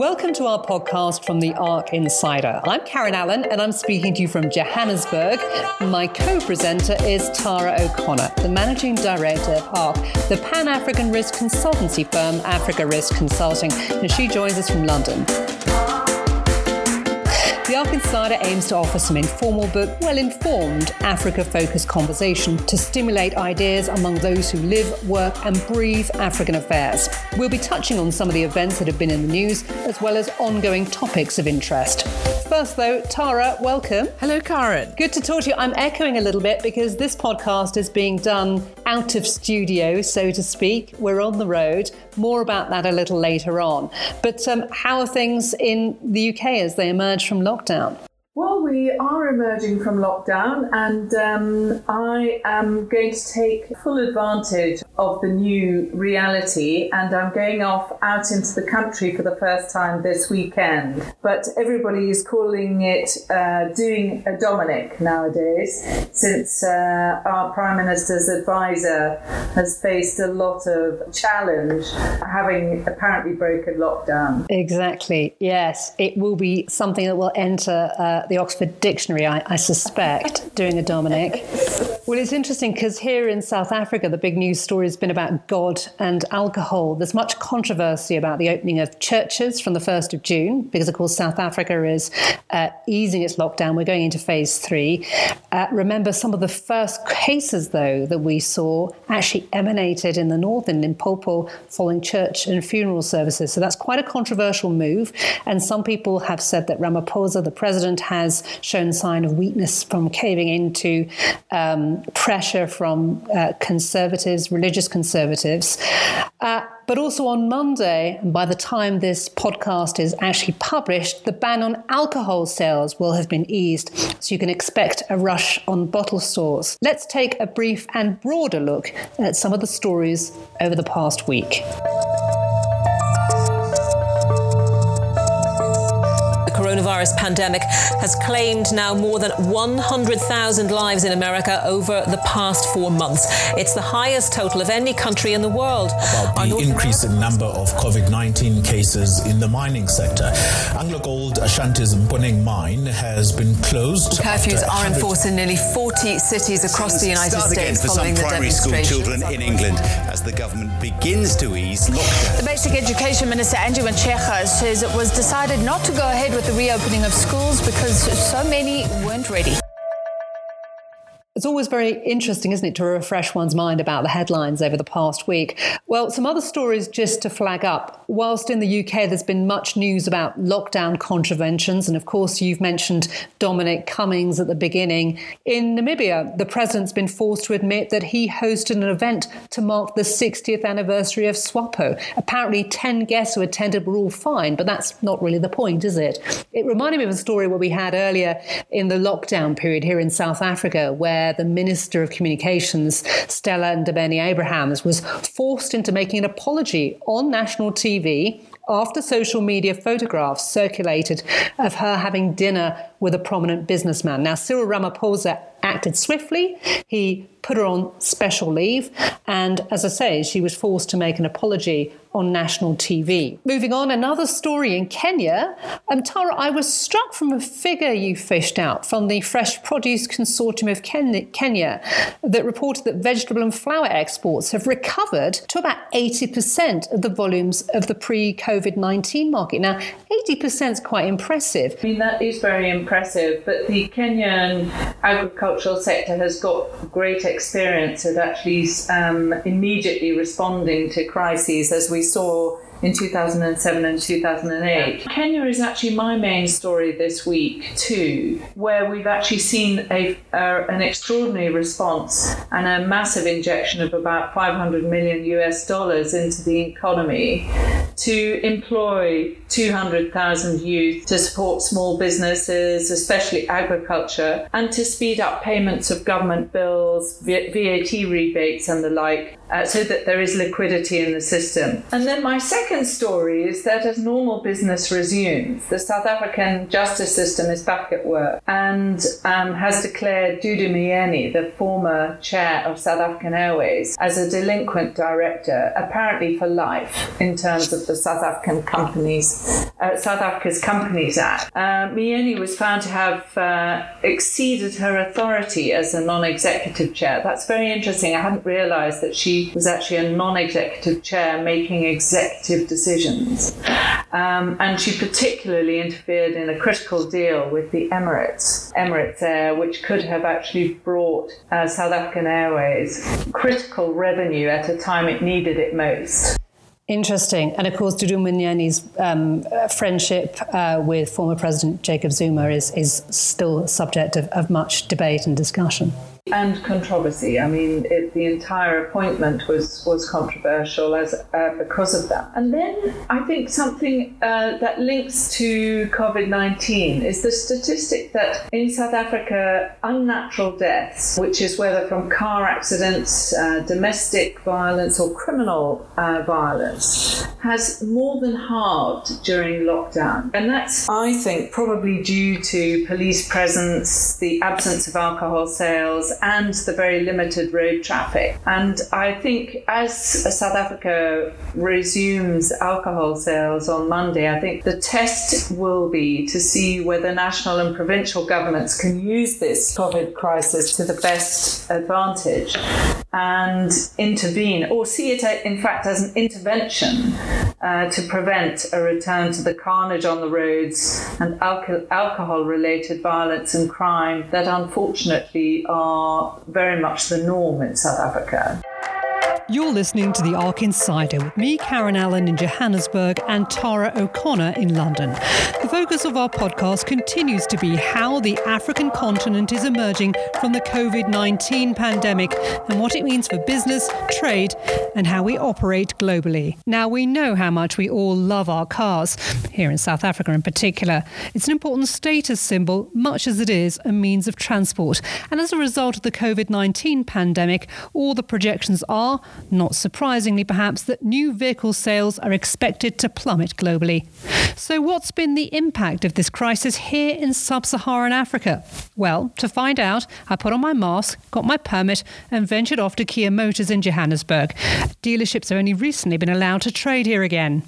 Welcome to our podcast from the ARC Insider. I'm Karen Allen and I'm speaking to you from Johannesburg. My co-presenter is Tara O'Connor, the Managing Director of ARC, the Pan-African risk consultancy firm Africa Risk Consulting, and she joins us from London. The ARC Insider aims to offer some informal but well-informed Africa-focused conversation to stimulate ideas among those who live, work and breathe African affairs. We'll be touching on some of the events that have been in the news, as well as ongoing topics of interest. First, though, Tara, welcome. Hello, Karen. Good to talk to you. I'm echoing a little bit because this podcast is being done out of studio, so to speak. We're on the road. More about that a little later on. But how are things in the UK as they emerge from lockdown? Well, we are emerging from lockdown, and I am going to take full advantage of the new reality, and I'm going off out into the country for the first time this weekend. But everybody is calling it doing a Dominic nowadays, since our Prime Minister's advisor has faced a lot of challenge, having apparently broken lockdown. Exactly, yes. It will be something that will enter the Oxford Dictionary, I suspect, doing a Dominic. Well, it's interesting because here in South Africa, the big news story has been about God and alcohol. There's much controversy about the opening of churches from the 1st of June, because, of course, South Africa is easing its lockdown. We're going into phase three. Remember, some of the first cases, though, that we saw actually emanated in the north, in Limpopo, following church and funeral services. So that's quite a controversial move. And some people have said that Ramaphosa, the president, has shown sign of weakness from caving into pressure from conservatives, religious conservatives. But also on Monday, and by the time this podcast is actually published, the ban on alcohol sales will have been eased, so you can expect a rush on bottle stores. Let's take a brief and broader look at some of the stories over the past week. Coronavirus pandemic has claimed now more than 100,000 lives in America over the past 4 months. It's the highest total of any country in the world. About the increase in number of Covid 19 cases in the mining sector. AngloGold Ashanti's Mponeng Mine has been closed. Curfews are enforced in nearly 40 cities across the United States following the demonstrations. Start again for some primary school children in England as the government begins to ease lockdown. The Basic Education Minister Andrew Machela says it was decided not to go ahead with the reopening of schools because so many weren't ready. It's always very interesting, isn't it, to refresh one's mind about the headlines over the past week. Well, some other stories just to flag up. Whilst in the UK, there's been much news about lockdown contraventions. And of course, you've mentioned Dominic Cummings at the beginning. In Namibia, the president's been forced to admit that he hosted an event to mark the 60th anniversary of SWAPO. Apparently, 10 guests who attended were all fine, but that's not really the point, is it? It reminded me of a story where we had earlier in the lockdown period here in South Africa, where the Minister of Communications, Stella Ndabeni Abrahams, was forced into making an apology on national TV after social media photographs circulated of her having dinner with a prominent businessman. Now, Cyril Ramaphosa acted swiftly. He put her on special leave. And as I say, she was forced to make an apology on national TV. Moving on, another story in Kenya. Tara, I was struck from a figure you fished out from the Fresh Produce Consortium of Kenya that reported that vegetable and flower exports have recovered to about 80% of the volumes of the pre-COVID-19 market. Now, 80% is quite impressive. I mean, that is very impressive, but the Kenyan agricultural sector has got great experience of actually immediately responding to crises, as we saw in 2007 and 2008. Kenya is actually my main story this week too, where we've actually seen an extraordinary response and a massive injection of about $500 million into the economy to employ 200,000 youth, to support small businesses, especially agriculture, and to speed up payments of government bills, VAT rebates and the like, so that there is liquidity in the system. And then my second story is that as normal business resumes, the South African justice system is back at work and has declared Dudu Myeni, the former chair of South African Airways, as a delinquent director, apparently for life, in terms of the South African companies South Africa's Companies Act. Myeni was found to have exceeded her authority as a non-executive chair. That's very interesting. I hadn't realised that she was actually a non-executive chair making executive decisions. And she particularly interfered in a critical deal with the Emirates Air, which could have actually brought South African Airways critical revenue at a time it needed it most. Interesting. And of course, Dudu Myeni's friendship with former President Jacob Zuma is still subject of much debate and discussion. And controversy. I mean, the entire appointment was controversial because of that. And then I think something that links to Covid 19 is the statistic that in South Africa, unnatural deaths, which is whether from car accidents, domestic violence, or criminal violence, has more than halved during lockdown. And that's, I think, probably due to police presence, the absence of alcohol sales, and the very limited road traffic. And I think as South Africa resumes alcohol sales on Monday, I think the test will be to see whether national and provincial governments can use this COVID crisis to the best advantage and intervene, or see it, in fact, as an intervention to prevent a return to the carnage on the roads and alcohol-related violence and crime that unfortunately are very much the norm in South Africa. You're listening to the ARC Insider with me, Karen Allen, in Johannesburg, and Tara O'Connor in London. The focus of our podcast continues to be how the African continent is emerging from the COVID-19 pandemic and what it means for business, trade, and how we operate globally. Now, we know how much we all love our cars, here in South Africa in particular. It's an important status symbol, much as it is a means of transport. And as a result of the COVID-19 pandemic, all the projections are, not surprisingly perhaps, that new vehicle sales are expected to plummet globally. So what's been the impact of this crisis here in sub-Saharan Africa? Well, to find out, I put on my mask, got my permit and ventured off to Kia Motors in Johannesburg. Dealerships have only recently been allowed to trade here again.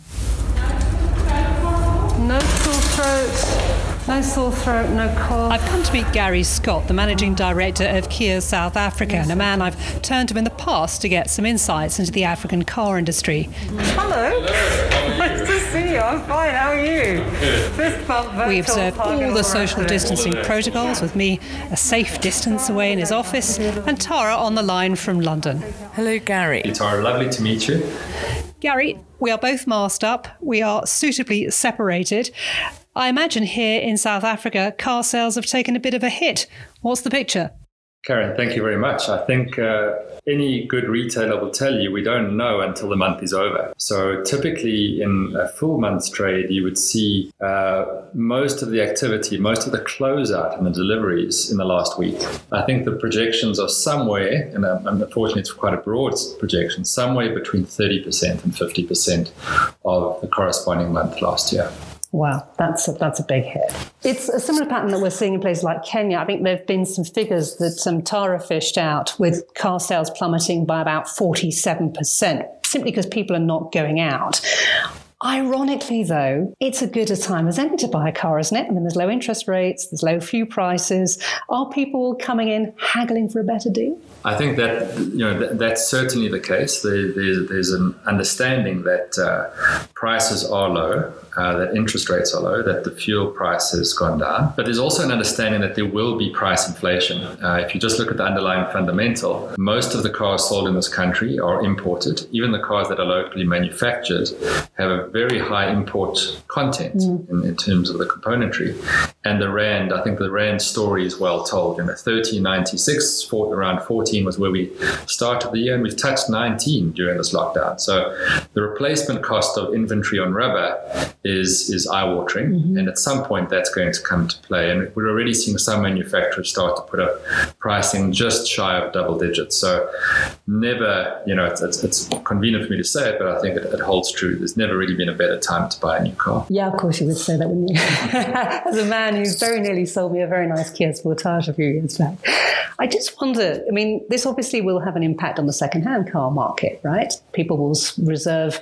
No sore throat, no sore throat, no cough. I've come to meet Gary Scott, the managing director of Kia South Africa, yes, and a man I've turned to in the past to get some insights into the African car industry. Hello. Nice to see you. I'm fine. How are you? Good. We observe all the social distancing protocols, with me a safe distance away in his office and Tara on the line from London. Hello, Gary. Hey, Tara. Lovely to meet you. Gary, we are both masked up. We are suitably separated. I imagine here in South Africa, car sales have taken a bit of a hit. What's the picture? Karen, thank you very much. I think any good retailer will tell you we don't know until the month is over. So typically in a full month's trade, you would see most of the activity, most of the closeout and the deliveries in the last week. I think the projections are somewhere, and unfortunately it's quite a broad projection, somewhere between 30% and 50% of the corresponding month last year. Wow, that's a big hit. It's a similar pattern that we're seeing in places like Kenya. I think there have been some figures that Tara fished out, with car sales plummeting by about 47%, simply because people are not going out. Ironically, though, it's as good a time as any to buy a car, isn't it? I mean, there's low interest rates, there's low fuel prices. Are people coming in haggling for a better deal? I think that, you know, that's certainly the case. There's an understanding that prices are low, that interest rates are low, that the fuel price has gone down. But there's also an understanding that there will be price inflation. If you just look at the underlying fundamental, most of the cars sold in this country are imported. Even the cars that are locally manufactured have a very high import content in terms of the componentry. And the Rand, I think the Rand story is well told. You know, 13.96, around 14 was where we started the year, and we've touched 19 during this lockdown. So the replacement cost of inventory on rubber is eye-watering, and at some point that's going to come to play. And we're already seeing some manufacturers start to put up pricing just shy of double digits. So never, you know, it's convenient for me to say it, but I think it holds true. There's never really been a better time to buy a new car. Yeah, of course you would say that, wouldn't you? As a man who's very nearly sold me a very nice Kia Sportage a few years back. I just wonder, I mean, this obviously will have an impact on the second-hand car market, right? People will reserve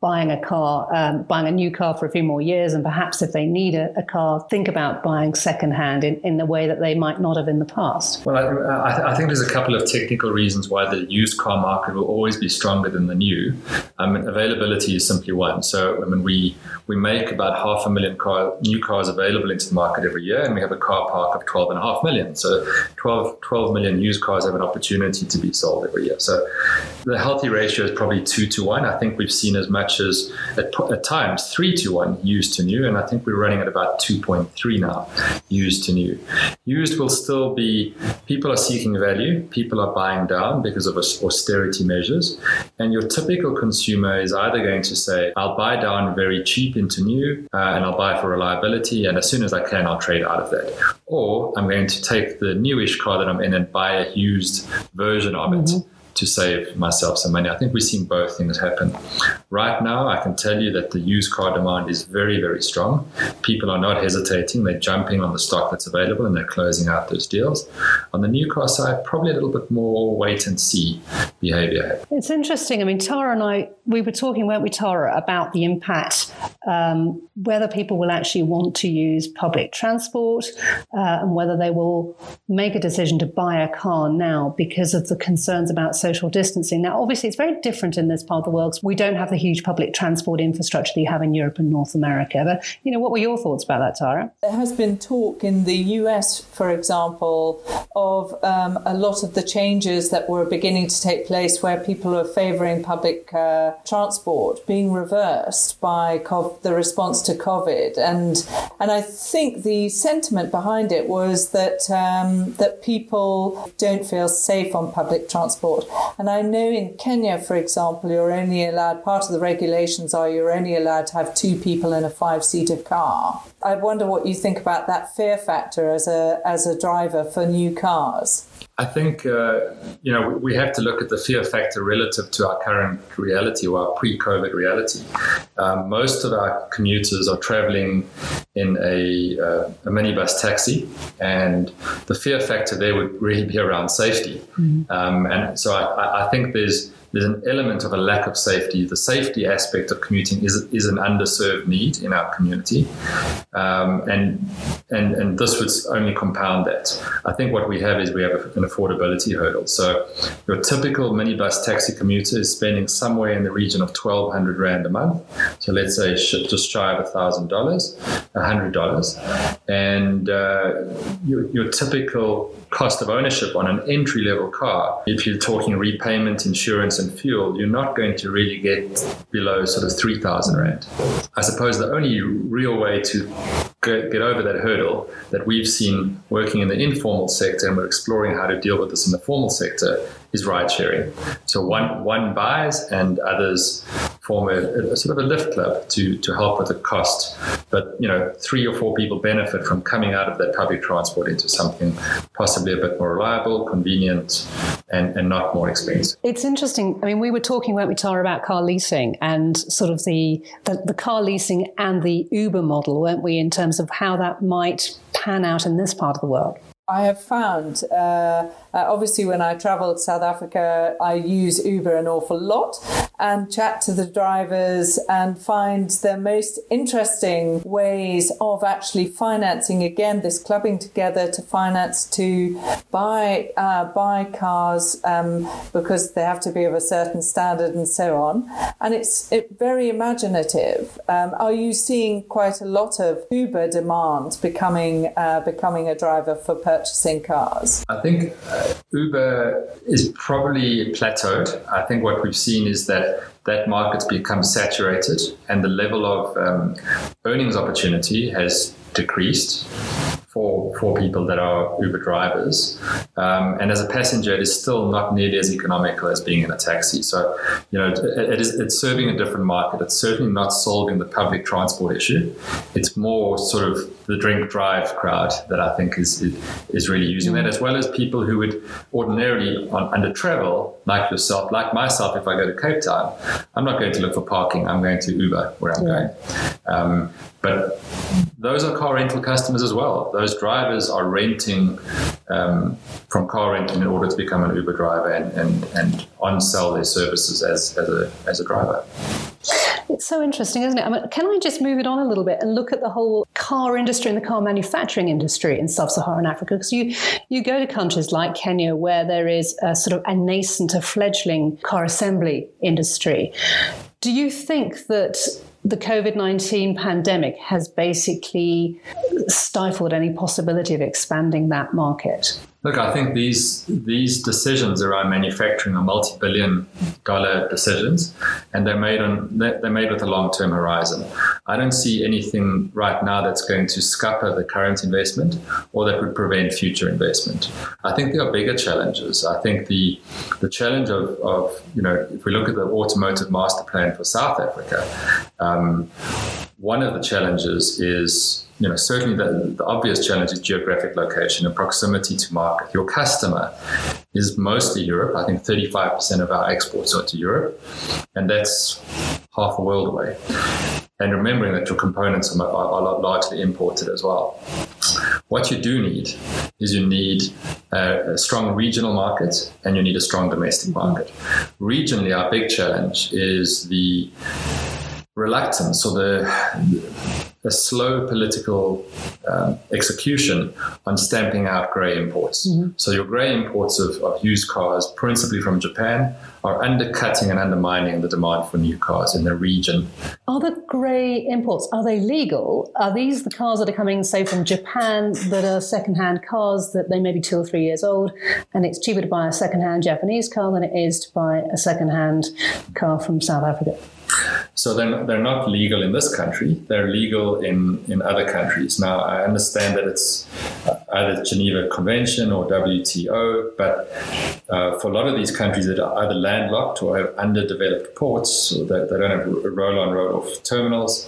buying a car, buying a new car for a few more years, and perhaps if they need a car, think about buying secondhand in the way that they might not have in the past? Well, I think there's a couple of technical reasons why the used car market will always be stronger than the new. Availability is simply one. So, we make about 500,000 new cars available into the market every year, and we have a car park of 12.5 million. So 12 million used cars have an opportunity to be sold every year. So the healthy ratio is probably 2 to 1. I think we've seen as much as at times 3 to 1 used to new, and I think we're running at about 2.3 now, used to new. Used will still be, people are seeking value, people are buying down because of austerity measures, and your typical consumer is either going to say, I'll buy down very cheap into new, and I'll buy for reliability, and as soon as I can, I'll trade out of that. Or I'm going to take the newish car that I'm in and buy a used version of it. Mm-hmm. To save myself some money. I think we're seeing both things happen. Right now, I can tell you that the used car demand is very, very strong. People are not hesitating. They're jumping on the stock that's available and they're closing out those deals. On the new car side, probably a little bit more wait and see behavior. It's interesting. I mean, Tara and I, we were talking, weren't we, Tara, about the impact, whether people will actually want to use public transport and whether they will make a decision to buy a car now because of the concerns about social distancing. Now, obviously, it's very different in this part of the world. We don't have the huge public transport infrastructure that you have in Europe and North America. But, you know, what were your thoughts about that, Tara? There has been talk in the US, for example, of a lot of the changes that were beginning to take place where people are favouring public transport being reversed by the response to COVID. And I think the sentiment behind it was that that people don't feel safe on public transport. And I know in Kenya, for example, you're only allowed, part of the regulations are you're only allowed to have 2 people in a 5-seater car. I wonder what you think about that fear factor as a driver for new cars. I think, we have to look at the fear factor relative to our current reality or our pre-COVID reality. Most of our commuters are traveling in a minibus taxi, and the fear factor there would really be around safety. Mm-hmm. And so I think there's an element of a lack of safety. The safety aspect of commuting is an underserved need in our community. And this would only compound that. I think what we have is we have an affordability hurdle. So your typical minibus taxi commuter is spending somewhere in the region of 1,200 Rand a month. So let's say just shy of $100. And your typical cost of ownership on an entry-level car, if you're talking repayment, insurance and fuel, you're not going to really get below sort of 3,000 Rand. I suppose the only real way to get over that hurdle that we've seen working in the informal sector, and we're exploring how to deal with this in the formal sector, is ride sharing. So one buys and others form a sort of a lift club to help with the cost. But, 3 or 4 people benefit from coming out of that public transport into something possibly a bit more reliable, convenient, and not more expensive. It's interesting. I mean, we were talking, weren't we, Tara, about car leasing and sort of the car leasing and the Uber model, weren't we, in terms of how that might pan out in this part of the world? I have found, obviously when I travel to South Africa, I use Uber an awful lot and chat to the drivers and find the most interesting ways of actually financing, again, this clubbing together to finance, to buy cars because they have to be of a certain standard and so on. And it's very imaginative. Are you seeing quite a lot of Uber demand becoming a driver for purchasing cars? I think Uber is probably plateaued. I think what we've seen is that market's become saturated and the level of earnings opportunity has decreased for people that are Uber drivers. And as a passenger, it is still not nearly as economical as being in a taxi. So, it's serving a different market. It's certainly not solving the public transport issue. It's more sort of the drink drive crowd that I think is really using that, as well as people who would ordinarily under travel, like yourself, like myself, if I go to Cape Town, I'm not going to look for parking. I'm going to Uber where I'm going. But those are car rental customers as well. Those drivers are renting from car renting in order to become an Uber driver and on-sell their services as a driver. It's so interesting, isn't it? I mean, can I just move it on a little bit and look at the whole car industry and the car manufacturing industry in sub-Saharan Africa? Because you go to countries like Kenya where there is a sort of a nascent, a fledgling car assembly industry. Do you think that the COVID-19 pandemic has basically stifled any possibility of expanding that market? Look, I think these decisions around manufacturing are multi-billion-dollar decisions, and they're made with a long-term horizon. I don't see anything right now that's going to scupper the current investment or that would prevent future investment. I think there are bigger challenges. I think the challenge of if we look at the automotive master plan for South Africa, one of the challenges is, certainly the obvious challenge is geographic location and proximity to market. Your customer is mostly Europe. I think 35% of our exports are to Europe, and that's half a world away. And remembering that your components are largely imported as well. What you do need is you need a strong regional market and you need a strong domestic market. Regionally, our big challenge is the reluctance or the slow political execution on stamping out grey imports. Mm-hmm. So your grey imports of used cars, principally from Japan, are undercutting and undermining the demand for new cars in the region. Are the grey imports, are they legal? Are these the cars that are coming, say, from Japan that are second-hand cars that they may be 2 or 3 years old, and it's cheaper to buy a second-hand Japanese car than it is to buy a second-hand car from South Africa? So they're not legal in this country. They're legal in other countries. Now, I understand that it's either Geneva Convention or WTO, but for a lot of these countries that are either landlocked or have underdeveloped ports, or they don't have roll-on, roll-off terminals,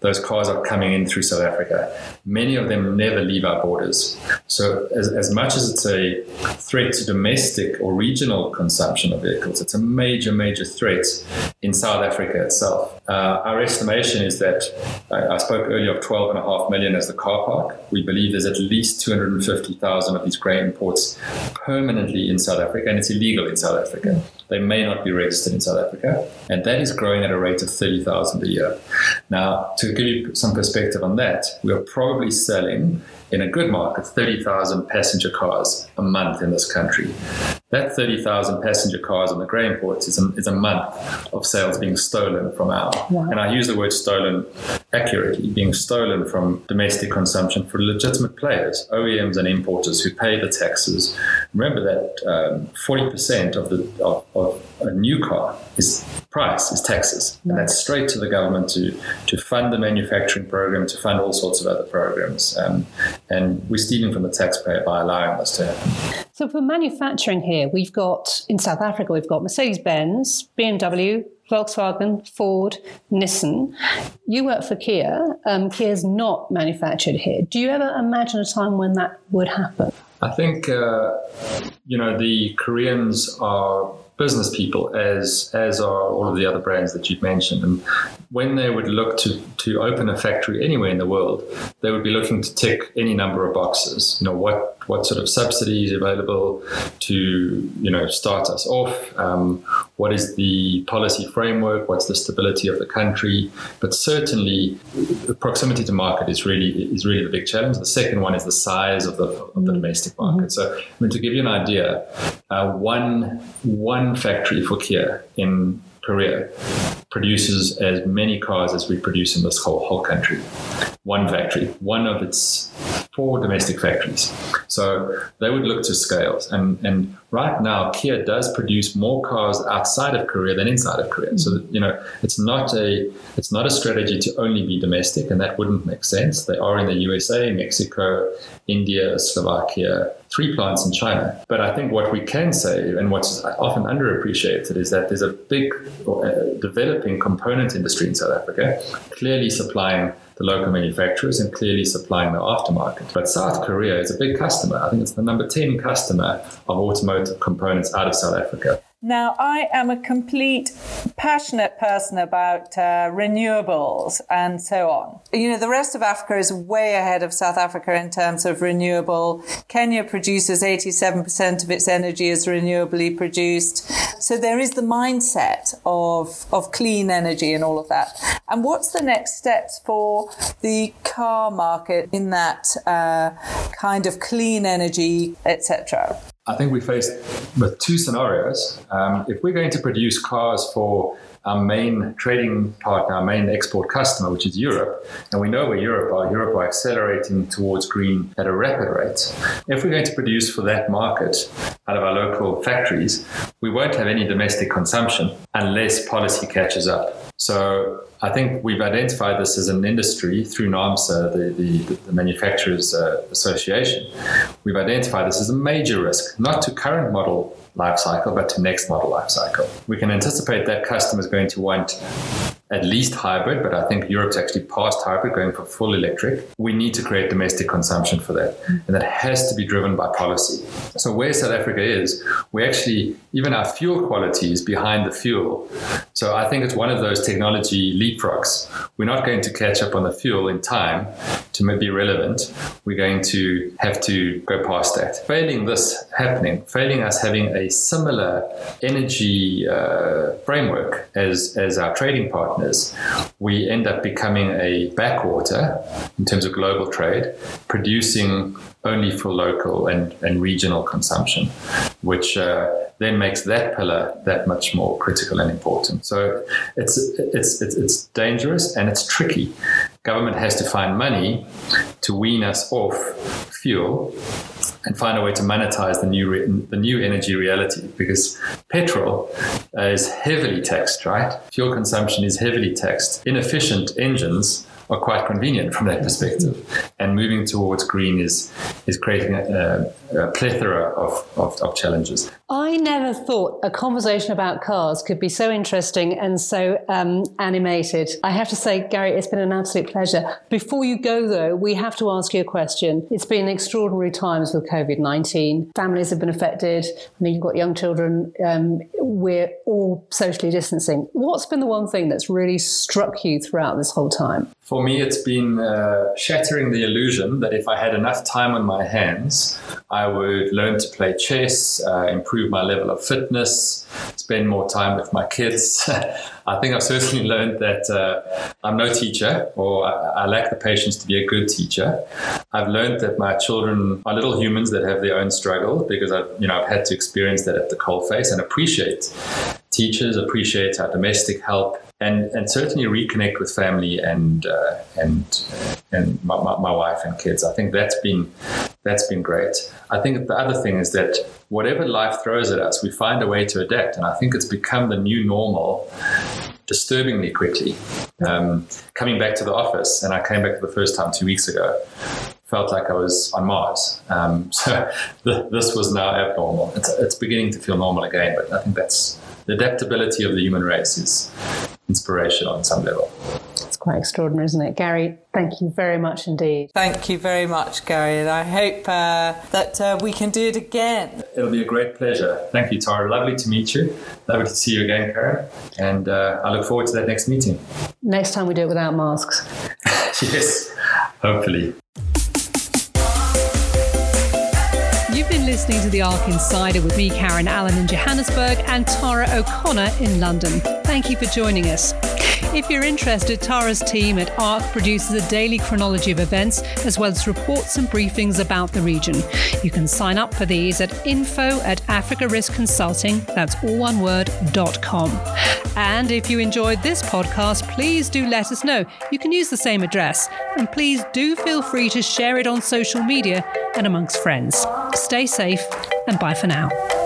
those cars are coming in through South Africa. Many of them never leave our borders. So as much as it's a threat to domestic or regional consumption of vehicles, it's a major, major threat in South Africa itself. Our estimation is that, I spoke earlier of 12.5 million as the car park. We believe there's at least 250,000 of these grey imports permanently in South Africa, and it's illegal in South Africa. They may not be registered in South Africa, and that is growing at a rate of 30,000 a year. Now, to give you some perspective on that, we are probably selling, in a good market, 30,000 passenger cars a month in this country. That 30,000 passenger cars on the grey imports is a month of sales being stolen from our, and I use the word stolen accurately, being stolen from domestic consumption for legitimate players, OEMs and importers who pay the taxes. Remember that 40% of a new car is taxes, and that's straight to the government to fund the manufacturing program, to fund all sorts of other programs, and we're stealing from the taxpayer by allowing this to happen. So for manufacturing here, we've got, in South Africa, we've got Mercedes-Benz, BMW, Volkswagen, Ford, Nissan. You work for Kia. Kia's not manufactured here. Do you ever imagine a time when that would happen? I think, the Koreans are business people, as are all of the other brands that you've mentioned. And when they would look to open a factory anywhere in the world, they would be looking to tick any number of boxes. What sort of subsidies available to start us off? What is the policy framework? What's the stability of the country? But certainly, the proximity to market is really the big challenge. The second one is the size of the domestic market. So, to give you an idea, one factory for Kia in Korea produces as many cars as we produce in this whole country. One factory, one of its 4 domestic factories. So they would look to scales. And right now, Kia does produce more cars outside of Korea than inside of Korea. So, it's not a strategy to only be domestic, and that wouldn't make sense. They are in the USA, Mexico, India, Slovakia, 3 plants in China. But I think what we can say, and what's often underappreciated, is that there's a big developing component industry in South Africa, clearly supplying the local manufacturers and clearly supplying the aftermarket. But South Korea is a big customer. I think it's the number 10 customer of automotive components out of South Africa. Now, I am a complete passionate person about renewables and so on. You know, the rest of Africa is way ahead of South Africa in terms of renewable. Kenya produces 87% of its energy is renewably produced. So there is the mindset of clean energy and all of that. And what's the next steps for the car market in that kind of clean energy, etc.? I think we're faced with two scenarios. If we're going to produce cars for our main trading partner, our main export customer, which is Europe, and we know where Europe are accelerating towards green at a rapid rate. If we're going to produce for that market out of our local factories, we won't have any domestic consumption unless policy catches up. So I think we've identified this as an industry through NAMSA, the Manufacturers Association. We've identified this as a major risk, not to current model life cycle, but to next model life cycle. We can anticipate that customers are going to want at least hybrid, but I think Europe's actually past hybrid, going for full electric. We need to create domestic consumption for that. And that has to be driven by policy. So where South Africa is, we actually, even our fuel quality is behind the fuel. So I think it's one of those technology leapfrogs. We're not going to catch up on the fuel in time to be relevant. We're going to have to go past that. Failing this happening, failing us having a similar energy framework as our trading partner, we end up becoming a backwater in terms of global trade, producing only for local and regional consumption, which then makes that pillar that much more critical and important. So it's dangerous and it's tricky. Government has to find money to wean us off fuel and find a way to monetize the new energy reality, because petrol is heavily taxed, right? Fuel consumption is heavily taxed. Inefficient engines are quite convenient from that perspective. And moving towards green is creating a plethora of challenges. I never thought a conversation about cars could be so interesting and so animated. I have to say, Gary, it's been an absolute pleasure. Before you go, though, we have to ask you a question. It's been extraordinary times with COVID-19. Families have been affected. I mean, you've got young children. We're all socially distancing. What's been the one thing that's really struck you throughout this whole time? For me, it's been shattering the illusion that if I had enough time on my hands, I would learn to play chess, improve my level of fitness, spend more time with my kids. I think I've certainly learned that I'm no teacher, or I lack the patience to be a good teacher. I've learned that my children are little humans that have their own struggle, because I've had to experience that at the coalface, and appreciate teachers, appreciate our domestic help, and certainly reconnect with family and my wife and kids. I think that's been great. I think the other thing is that whatever life throws at us, we find a way to adapt, and I think it's become the new normal disturbingly quickly. Coming back to the office, and I came back for the first time 2 weeks ago, felt like I was on Mars. This was now abnormal. It's beginning to feel normal again, but I think that's the adaptability of the human race is inspirational on some level. It's quite extraordinary, isn't it? Gary, thank you very much indeed. Thank you very much, Gary. And I hope that we can do it again. It'll be a great pleasure. Thank you, Tara. Lovely to meet you. Lovely to see you again, Karen. And I look forward to that next meeting. Next time we do it without masks. Yes, hopefully. Listening to the ARC Insider with me, Karen Allen in Johannesburg, and Tara O'Connor in London. Thank you for joining us. If you're interested, Tara's team at ARC produces a daily chronology of events as well as reports and briefings about the region. You can sign up for these at info@africariskconsulting, that's all one word, .com. And if you enjoyed this podcast, please do let us know. You can use the same address, and please do feel free to share it on social media and amongst friends. Stay safe, and bye for now.